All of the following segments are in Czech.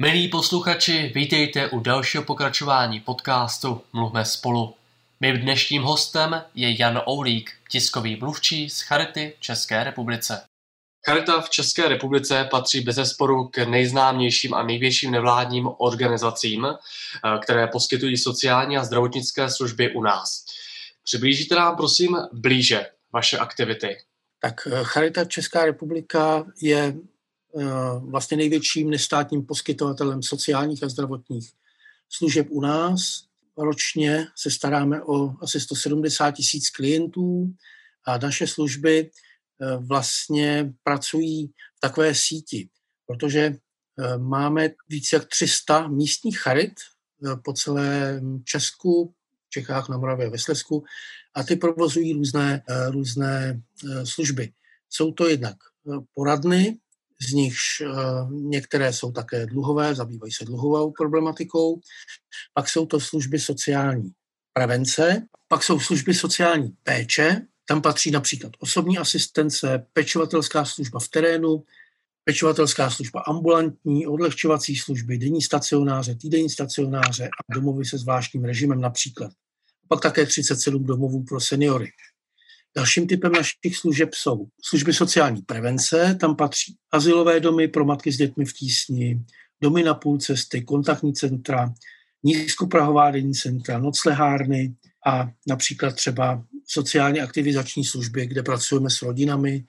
Milí posluchači, vítejte u dalšího pokračování podcastu Mluvme spolu. Mým dnešním hostem je Jan Oulík, tiskový mluvčí z Charity České republice. Charita v České republice patří bezesporu k nejznámějším a největším nevládním organizacím, které poskytují sociální a zdravotnické služby u nás. Přiblížíte nám prosím blíže vaše aktivity. Tak Charita Česká republika je vlastně největším nestátním poskytovatelem sociálních a zdravotních služeb u nás. Ročně se staráme o asi 170 000 klientů a naše služby vlastně pracují v takové síti, protože máme více jak 300 místních charit po celém Česku, v Čechách, na Moravě, ve Slezsku a ty provozují různé služby. Jsou to jednak poradny, z nichž některé jsou také dluhové, zabývají se dluhovou problematikou. Pak jsou to služby sociální prevence, pak jsou služby sociální péče, tam patří například osobní asistence, pečovatelská služba v terénu, pečovatelská služba ambulantní, odlehčovací služby, denní stacionáře, týdenní stacionáře a domovy se zvláštním režimem například. Pak také 37 domovů pro seniory. Dalším typem našich služeb jsou služby sociální prevence, tam patří azylové domy pro matky s dětmi v tísni, domy na půl cesty, kontaktní centra, nízkoprahová denní centra, noclehárny a například třeba sociálně aktivizační služby, kde pracujeme s rodinami,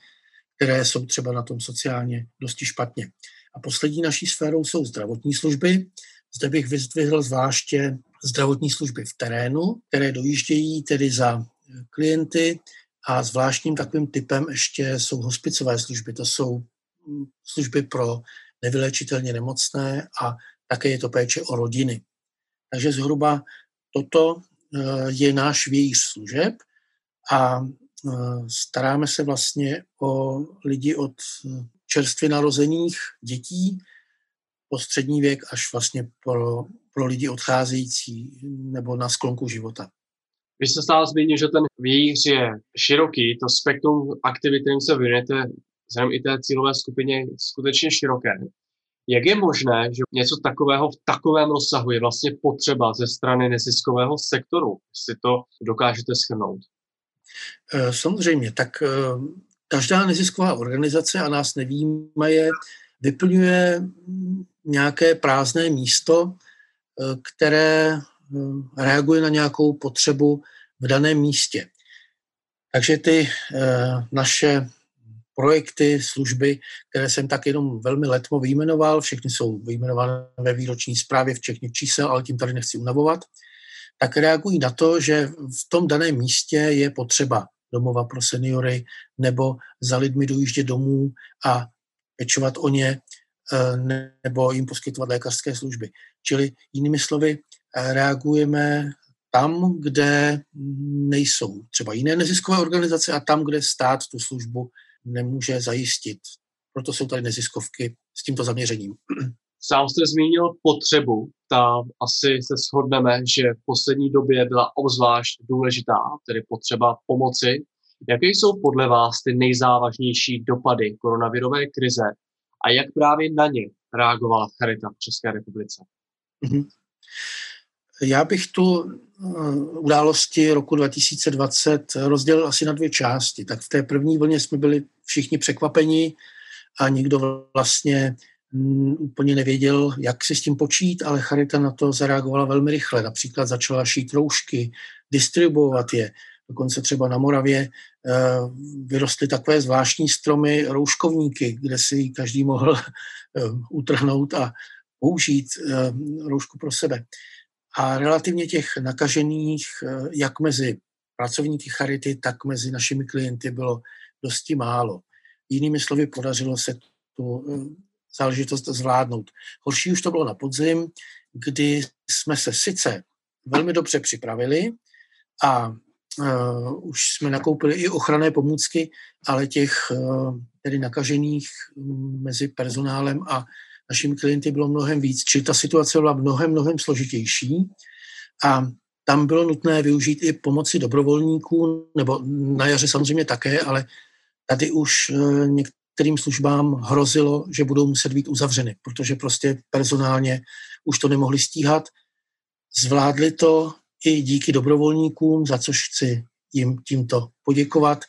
které jsou třeba na tom sociálně dosti špatně. A poslední naší sférou jsou zdravotní služby. Zde bych vyzdvihl zvláště zdravotní služby v terénu, které dojíždějí tedy za klienty. A zvláštním takovým typem ještě jsou hospicové služby. To jsou služby pro nevyléčitelně nemocné a také je to péče o rodiny. Takže zhruba toto je náš vějíř služeb a staráme se vlastně o lidi od čerstvě narozených dětí po střední věk až vlastně pro lidi odcházející nebo na sklonku života. Vy jste stále zmínil, že ten vějíř je široký, to spektrum aktivit, kterým se věnujete, vzhledem i té cílové skupině, je skutečně široké. Jak je možné, že něco takového v takovém rozsahu je vlastně potřeba ze strany neziskového sektoru, jestli to dokážete shrnout? Samozřejmě, tak každá nezisková organizace, a nás nevýjímaje, vyplňuje nějaké prázdné místo, které reaguje na nějakou potřebu v daném místě. Takže ty naše projekty, služby, které jsem tak jenom velmi letmo vyjmenoval, všechny jsou vyjmenované ve výroční zprávě, včetně čísel, ale tím tady nechci unavovat, tak reagují na to, že v tom daném místě je potřeba domova pro seniory nebo za lidmi dojíždět domů a pečovat o ně nebo jim poskytovat lékařské služby. Čili jinými slovy, reagujeme tam, kde nejsou třeba jiné neziskové organizace a tam, kde stát tu službu nemůže zajistit. Proto jsou tady neziskovky s tímto zaměřením. Sám jste zmínil potřebu, tam asi se shodneme, že v poslední době byla obzvlášť důležitá, tedy potřeba pomoci. Jaké jsou podle vás ty nejzávažnější dopady koronavirové krize a jak právě na ně reagovala Charita v České republice? Mm-hmm. Já bych tu události roku 2020 rozdělil asi na dvě části. Tak v té první vlně jsme byli všichni překvapeni a nikdo vlastně úplně nevěděl, jak si s tím počít, ale Charita na to zareagovala velmi rychle. Například začala šít roušky, distribuovat je. Dokonce třeba na Moravě vyrostly takové zvláštní stromy rouškovníky, kde si každý mohl utrhnout a použít roušku pro sebe. A relativně těch nakažených, jak mezi pracovníky Charity, tak mezi našimi klienty bylo dosti málo. Jinými slovy, podařilo se tu záležitost zvládnout. Horší už to bylo na podzim, kdy jsme se sice velmi dobře připravili a už jsme nakoupili i ochranné pomůcky, ale těch tedy nakažených mezi personálem a našim klienty bylo mnohem víc, či ta situace byla mnohem složitější a tam bylo nutné využít i pomoci dobrovolníků, nebo na jaře samozřejmě také, ale tady už kterým službám hrozilo, že budou muset být uzavřeny, protože prostě personálně už to nemohli stíhat. Zvládli to i díky dobrovolníkům, za což chci jim tímto poděkovat.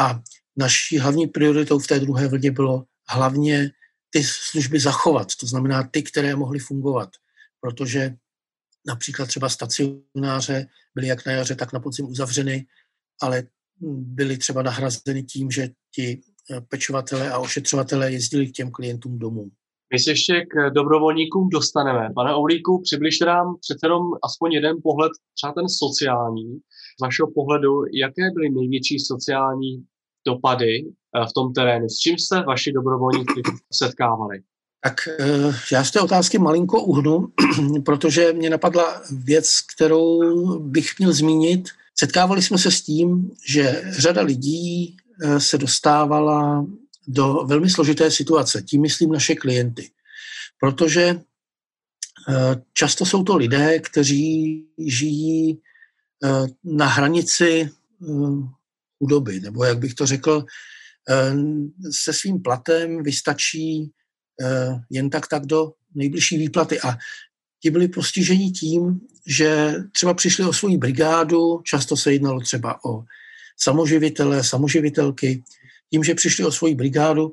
A naší hlavní prioritou v té druhé vlně bylo hlavně ty služby zachovat, to znamená ty, které mohly fungovat, protože například třeba stacionáře byly jak na jaře, tak na podzim uzavřeny, ale byly třeba nahrazeny tím, že ti pečovatelé a ošetřovatelé jezdili k těm klientům domů. My se ještě k dobrovolníkům dostaneme. Pane Oulíku, přibližte nám přece jenom aspoň jeden pohled, třeba ten sociální. Z vašeho pohledu, jaké byly největší sociální dopady v tom terénu? S čím se vaši dobrovolníci setkávali? Tak já z té otázky malinko uhnu, protože mě napadla věc, kterou bych měl zmínit. Setkávali jsme se s tím, že řada lidí se dostávala do velmi složité situace. Tím myslím naše klienty. Protože často jsou to lidé, kteří žijí na hranici chudoby, nebo jak bych to řekl, se svým platem vystačí jen tak do nejbližší výplaty. A ti byli postiženi tím, že třeba přišli o svou brigádu, často se jednalo třeba o samoživitele, samoživitelky, tím, že přišli o svou brigádu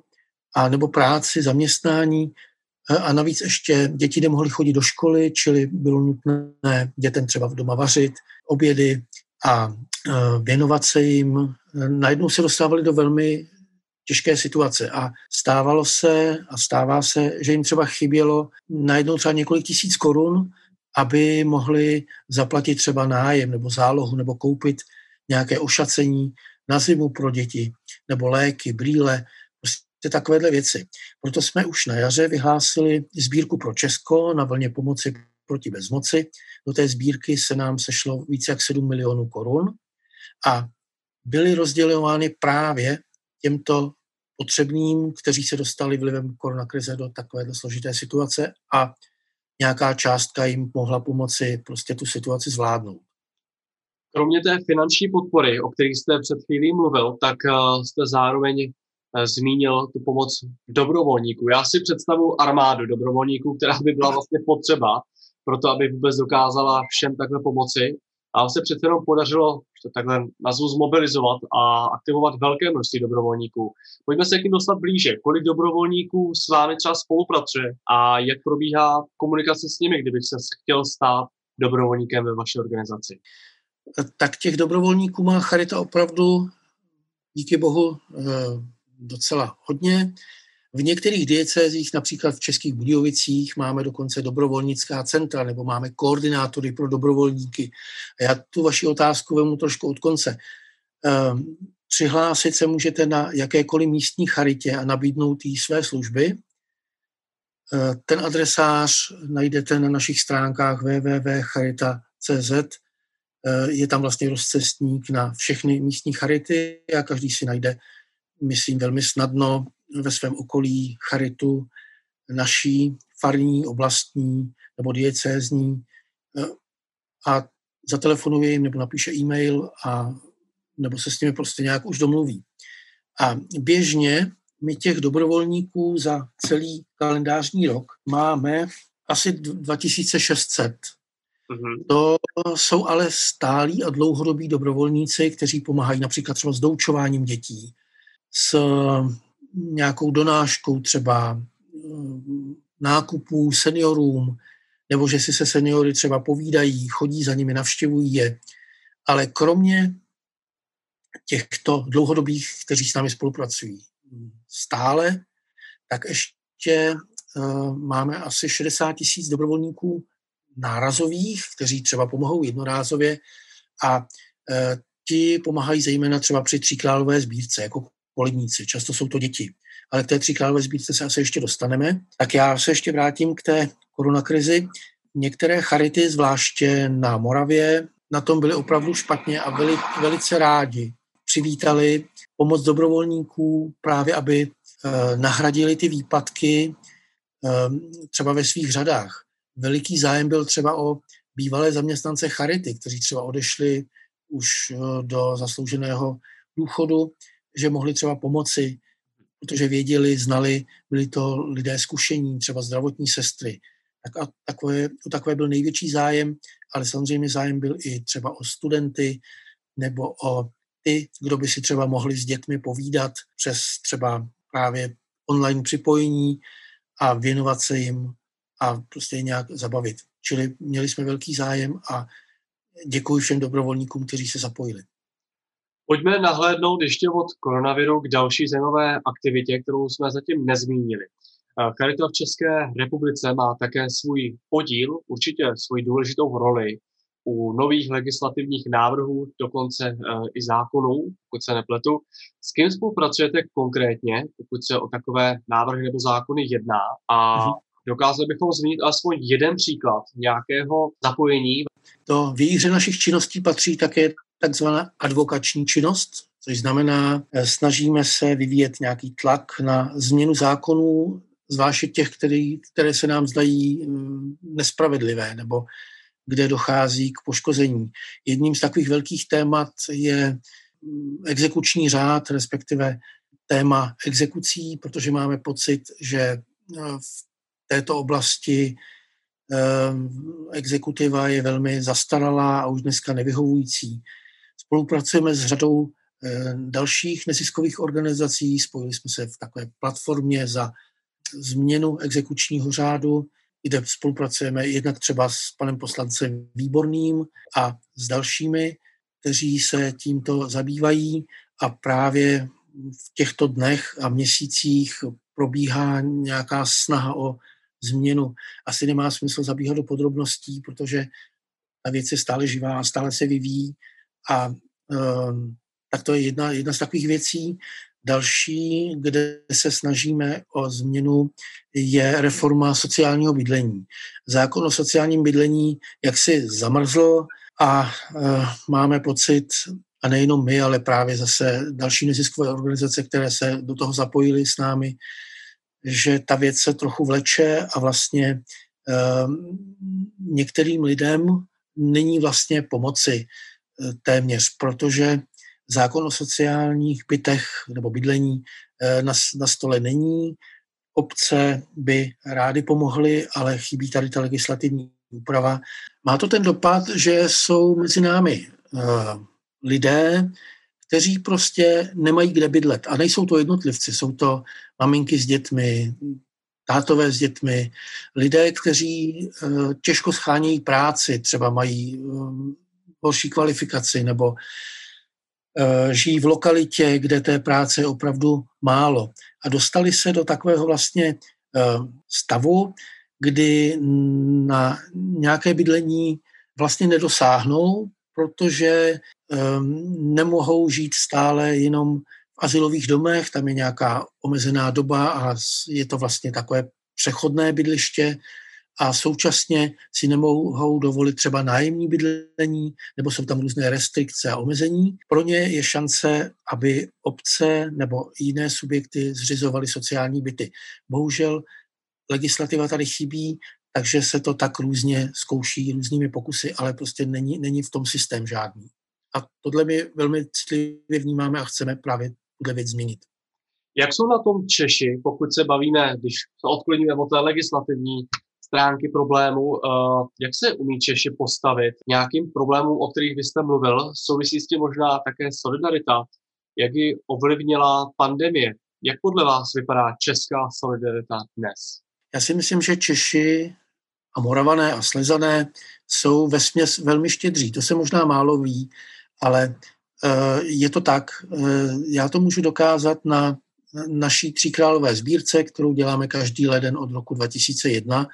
a nebo práci, zaměstnání a navíc ještě děti nemohly chodit do školy, čili bylo nutné dětem třeba doma vařit obědy a věnovat se jim. Najednou se dostávali do velmi těžké situace a stávalo se a stává se, že jim třeba chybělo najednou třeba několik tisíc korun, aby mohli zaplatit třeba nájem nebo zálohu nebo koupit nějaké ošacení na zimu pro děti nebo léky, brýle, prostě takovéhle věci. Proto jsme už na jaře vyhlásili sbírku pro Česko na vlně pomoci proti bezmoci. Do té sbírky se nám sešlo více jak 7 milionů korun a byly rozdělovány právě těmto potřebným, kteří se dostali vlivem koronakrize do takovéhle složité situace a nějaká částka jim mohla pomoci prostě tu situaci zvládnout. Kromě té finanční podpory, o které jste před chvílí mluvil, tak jste zároveň zmínil tu pomoc dobrovolníků. Já si představuji armádu dobrovolníků, která by byla vlastně potřeba pro to, aby vůbec dokázala všem takhle pomoci. A se přece jenom podařilo takhle nazvu zmobilizovat a aktivovat velké množství dobrovolníků. Pojďme se k ním dostat blíže. Kolik dobrovolníků s vámi třeba spolupracuje a jak probíhá komunikace s nimi, kdybych se chtěl stát dobrovolníkem ve vaší organizaci? Tak těch dobrovolníků má Charita opravdu, díky bohu, docela hodně. V některých diecézích, například v Českých Budějovicích, máme dokonce dobrovolnická centra nebo máme koordinátory pro dobrovolníky. A já tu vaši otázku vemu trošku od konce. Přihlásit se můžete na jakékoliv místní charitě a nabídnout jí své služby. Ten adresář najdete na našich stránkách www.charita.cz. Je tam vlastně rozcestník na všechny místní charity a každý si najde, myslím, velmi snadno ve svém okolí charitu naší farní, oblastní nebo diecézní a zatelefonuje jim nebo napíše e-mail a nebo se s nimi prostě nějak už domluví. A běžně my těch dobrovolníků za celý kalendářní rok máme asi 2600. To jsou ale stálí a dlouhodobí dobrovolníci, kteří pomáhají například třeba s doučováním dětí, s nějakou donáškou třeba nákupů seniorům, nebo že si se seniory třeba povídají, chodí za nimi, navštěvují je. Ale kromě těchto dlouhodobých, kteří s námi spolupracují stále, tak ještě máme asi 60 000 dobrovolníků nárazových, kteří třeba pomohou jednorázově a ti pomáhají zejména třeba při Tříkrálové sbírce jako poledníci. Často jsou to děti. Ale k té Tříkrálové sbírce se asi ještě dostaneme. Tak já se ještě vrátím k té koronakrizi. Některé charity, zvláště na Moravě, na tom byly opravdu špatně a byli velice rádi. Přivítali pomoc dobrovolníků právě, aby nahradili ty výpadky třeba ve svých řadách. Veliký zájem byl třeba o bývalé zaměstnance charity, kteří třeba odešli už do zaslouženého důchodu, že mohli třeba pomoci protože věděli, znali, byli to lidé zkušení, třeba zdravotní sestry. Tak a takové byl největší zájem, ale samozřejmě zájem byl i třeba o studenty nebo o ty, kdo by si třeba mohli s dětmi povídat přes třeba právě online připojení a věnovat se jim a prostě nějak zabavit. Čili měli jsme velký zájem a děkuji všem dobrovolníkům, kteří se zapojili. Pojďme nahlédnout ještě od koronaviru k další zajímavé aktivitě, kterou jsme zatím nezmínili. Charita v České republice má také svůj podíl, určitě svoji důležitou roli u nových legislativních návrhů, dokonce i zákonů, pokud se nepletu. S kým spolupracujete konkrétně, pokud se o takové návrhy nebo zákony jedná? A dokázali bychom zmínit aspoň jeden příklad nějakého zapojení? Do výhře našich činností patří také takzvaná advokační činnost, což znamená, snažíme se vyvíjet nějaký tlak na změnu zákonů, zvláště těch, které se nám zdají nespravedlivé nebo kde dochází k poškození. Jedním z takových velkých témat je exekuční řád, respektive téma exekucí, protože máme pocit, že v této oblasti exekutiva je velmi zastaralá a už dneska nevyhovující. Spolupracujeme s řadou dalších neziskových organizací, spojili jsme se v takové platformě za změnu exekučního řádu, kde spolupracujeme jednak třeba s panem poslancem Výborným a s dalšími, kteří se tímto zabývají a právě v těchto dnech a měsících probíhá nějaká snaha o změnu. Asi nemá smysl zabíhat do podrobností, protože ta věc je stále živá a stále se vyvíjí a tak to je jedna z takových věcí. Další, kde se snažíme o změnu, je reforma sociálního bydlení. Zákon o sociálním bydlení jaksi zamrzl a máme pocit, a nejenom my, ale právě zase další neziskové organizace, které se do toho zapojily s námi, že ta věc se trochu vleče a vlastně některým lidem není vlastně pomoci téměř, protože zákon o sociálních bytech nebo bydlení na stole není. Obce by rády pomohly, ale chybí tady ta legislativní úprava. Má to ten dopad, že jsou mezi námi lidé, kteří prostě nemají kde bydlet. A nejsou to jednotlivci, jsou to maminky s dětmi, tátové s dětmi, lidé, kteří těžko schánějí práci, třeba mají horší kvalifikaci nebo žijí v lokalitě, kde té práce je opravdu málo. A dostali se do takového vlastně stavu, kdy na nějaké bydlení vlastně nedosáhnou, protože nemohou žít stále jenom v azylových domech, tam je nějaká omezená doba a je to vlastně takové přechodné bydliště a současně si nemohou dovolit třeba nájemní bydlení nebo jsou tam různé restrikce a omezení. Pro ně je šance, aby obce nebo jiné subjekty zřizovaly sociální byty. Bohužel legislativa tady chybí, takže se to tak různě zkouší různými pokusy, ale prostě není v tom systém žádný. A tohle my velmi citlivě vnímáme a chceme právě tuhle věc změnit. Jak jsou na tom Češi, pokud se bavíme, když se odkloníme od té legislativní stránky problému, jak se umí Češi postavit nějakým problémům, o kterých vy jste mluvil? Souvisí s tím možná také solidarita. Jak ji ovlivnila pandemie? Jak podle vás vypadá česká solidarita dnes? Já si myslím, že Češi a Moravané a Slezané jsou vesměs velmi štědří. To se možná málo ví, ale je to tak. Já to můžu dokázat na naší Tříkrálové sbírce, kterou děláme každý leden od roku 2001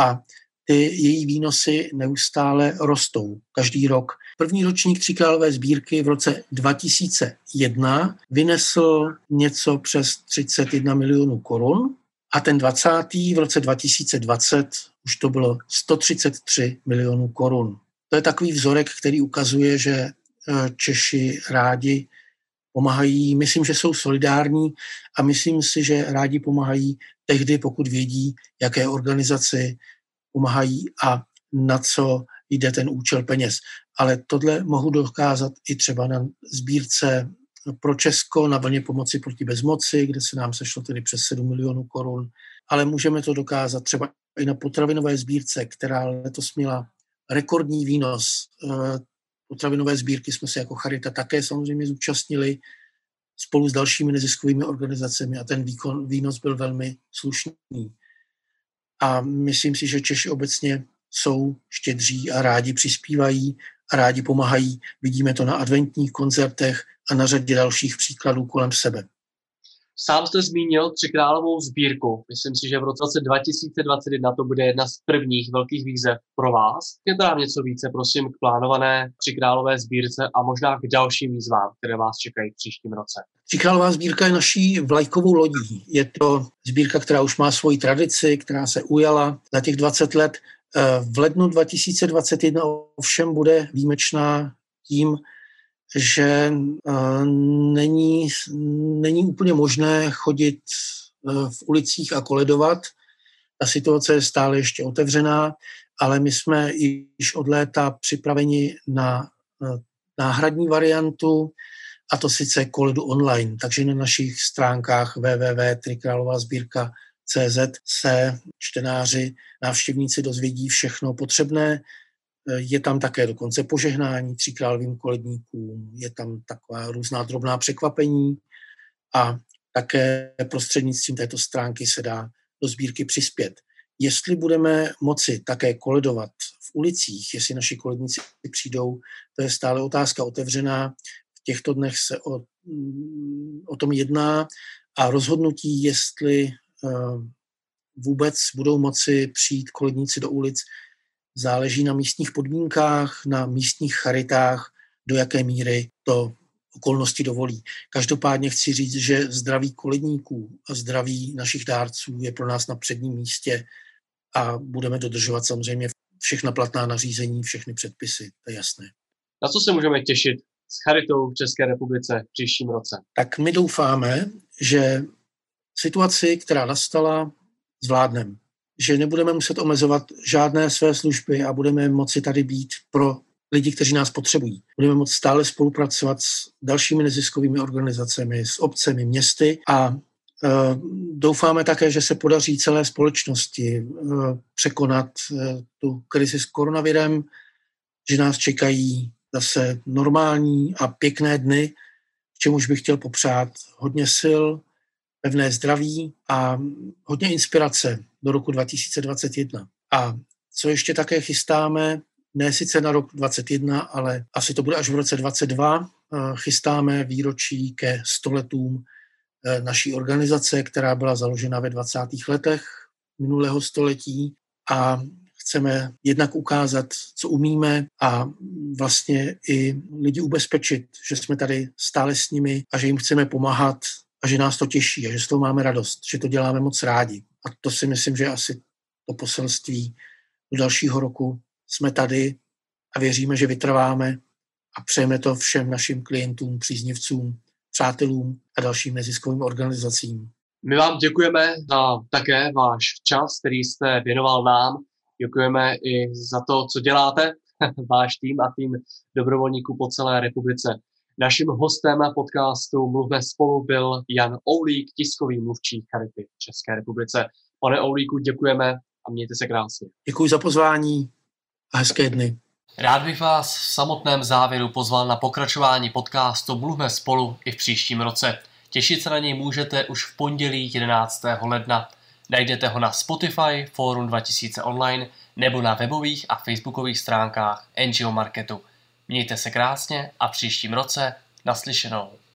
a ty její výnosy neustále rostou každý rok. První ročník Tříkrálové sbírky v roce 2001 vynesl něco přes 31 milionů korun a ten 20. v roce 2020 už to bylo 133 milionů korun. To je takový vzorek, který ukazuje, že Češi rádi pomáhají, myslím, že jsou solidární a myslím si, že rádi pomáhají tehdy, pokud vědí, jaké organizaci pomáhají a na co jde ten účel peněz. Ale tohle mohu dokázat i třeba na sbírce pro Česko na vlně pomoci proti bezmoci, kde se nám sešlo tedy přes 7 milionů korun, ale můžeme to dokázat třeba i na potravinové sbírce, která letos měla rekordní výnos. Potravinové sbírky jsme se jako Charita také samozřejmě zúčastnili spolu s dalšími neziskovými organizacemi a ten výnos byl velmi slušný. A myslím si, že Češi obecně jsou štědří a rádi přispívají a rádi pomáhají. Vidíme to na adventních koncertech a na řadě dalších příkladů kolem sebe. Sám jste zmínil Tříkrálovou sbírku. Myslím si, že v roce 2021 to bude jedna z prvních velkých výzev pro vás. Je tam něco více, prosím, k plánované Tříkrálové sbírce a možná k dalším výzvám, které vás čekají v příštím roce. Tříkrálová sbírka je naší vlajkovou lodí. Je to sbírka, která už má svoji tradici, která se ujala za těch 20 let. V lednu 2021 ovšem bude výjimečná tím, že není úplně možné chodit v ulicích a koledovat. Ta situace je stále ještě otevřená, ale my jsme již od léta připraveni na náhradní variantu, a to sice koledu online. Takže na našich stránkách www.trikrálovasbirka.cz se čtenáři, návštěvníci dozvědí všechno potřebné. Je tam také dokonce požehnání tříkrálovým koledníkům, je tam taková různá drobná překvapení a také prostřednictvím této stránky se dá do sbírky přispět. Jestli budeme moci také koledovat v ulicích, jestli naši koledníci přijdou, to je stále otázka otevřená. V těchto dnech se o tom jedná a rozhodnutí, jestli vůbec budou moci přijít koledníci do ulic, záleží na místních podmínkách, na místních charitách, do jaké míry to okolnosti dovolí. Každopádně chci říct, že zdraví koledníků a zdraví našich dárců je pro nás na předním místě a budeme dodržovat samozřejmě všechna platná nařízení, všechny předpisy, to je jasné. Na co se můžeme těšit s Charitou v České republice v příštím roce? Tak my doufáme, že situaci, která nastala, zvládneme. Že nebudeme muset omezovat žádné své služby a budeme moci tady být pro lidi, kteří nás potřebují. Budeme moci stále spolupracovat s dalšími neziskovými organizacemi, s obcemi, městy a doufáme také, že se podaří celé společnosti překonat tu krizi s koronavirem, že nás čekají zase normální a pěkné dny, k čemuž bych chtěl popřát hodně sil, pevné zdraví a hodně inspirace do roku 2021. A co ještě také chystáme, ne sice na rok 2021, ale asi to bude až v roce 2022, chystáme výročí ke 100 letům naší organizace, která byla založena ve 20. letech minulého století a chceme jednak ukázat, co umíme a vlastně i lidi ubezpečit, že jsme tady stále s nimi a že jim chceme pomáhat a že nás to těší a že z toho máme radost, že to děláme moc rádi. A to si myslím, že asi to poselství do dalšího roku. Jsme tady a věříme, že vytrváme a přejeme to všem našim klientům, příznivcům, přátelům a dalším neziskovým organizacím. My vám děkujeme za také váš čas, který jste věnoval nám. Děkujeme i za to, co děláte, váš tým a tým dobrovolníků po celé republice. Naším hostem podcastu Mluvme spolu byl Jan Oulík, tiskový mluvčí Charity v České republice. Pane Oulíku, děkujeme a mějte se krásně. Děkuji za pozvání a hezké dny. Rád bych vás v samotném závěru pozval na pokračování podcastu Mluvme spolu i v příštím roce. Těšit se na něj můžete už v pondělí 11. ledna. Najdete ho na Spotify, Fórum 2000 online nebo na webových a facebookových stránkách NGO Marketu. Mějte se krásně a příštím roce naslyšenou.